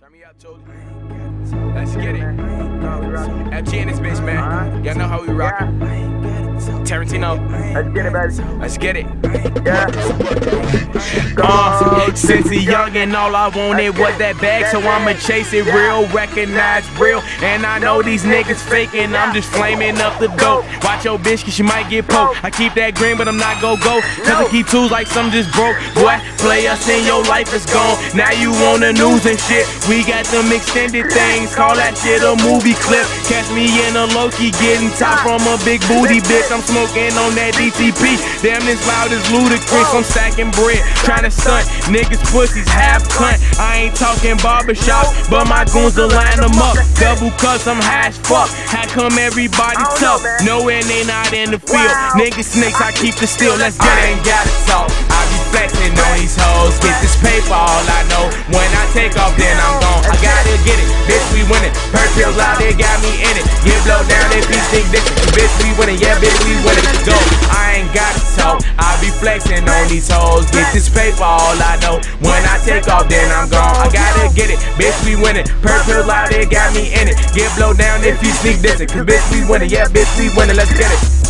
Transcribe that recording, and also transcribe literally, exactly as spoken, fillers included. Turn me up, Jody. Let's get it. F G in this bitch, man. Y'all know how we rockin'. Tarantino. Let's get it, baby. Let's get it. Uh, since he young and all I wanted was that bag, so I'ma chase it real, recognize real. And I know these niggas faking, I'm just flaming up the dope. Watch your bitch, cause she might get poked. I keep that green, but I'm not gon' go. Cause I keep twos like some just broke. Boy, play us and your life is gone. Now you on the news and shit. We got them extended things, call that shit a movie clip. Catch me in a low-key getting top from a big booty bitch. I'm smoking on that D T P. Damn, this loud is ludicrous. I'm stacking bread, trying to stunt. Niggas pussies half cunt. I ain't talking barbershops, but my goons to line them up. Double cuss, I'm high as fuck. How come everybody tough? Knowing they not in the field. Niggas snakes, I keep the steel. Let's get it. I ain't gotta talk. I be flexing on these hoes. Get this paper, all I know. When I take off, then I'm gone. I gotta get it. Bitch, we winning. Perk pills out, they got me in it. Get blow down, they be think this. Bitch, we winning. Yeah, bitch, we winning. Go. I ain't gotta talk. I be flexing on these hoes. Get this paper, all I know. When I take off, then I'm gone. I gotta get it. Bitch, we winning. Perk pills out, they got me in it. Get blow down if you sneak this. Cause bitch, we winning. Yeah, bitch, we winning. Let's get it.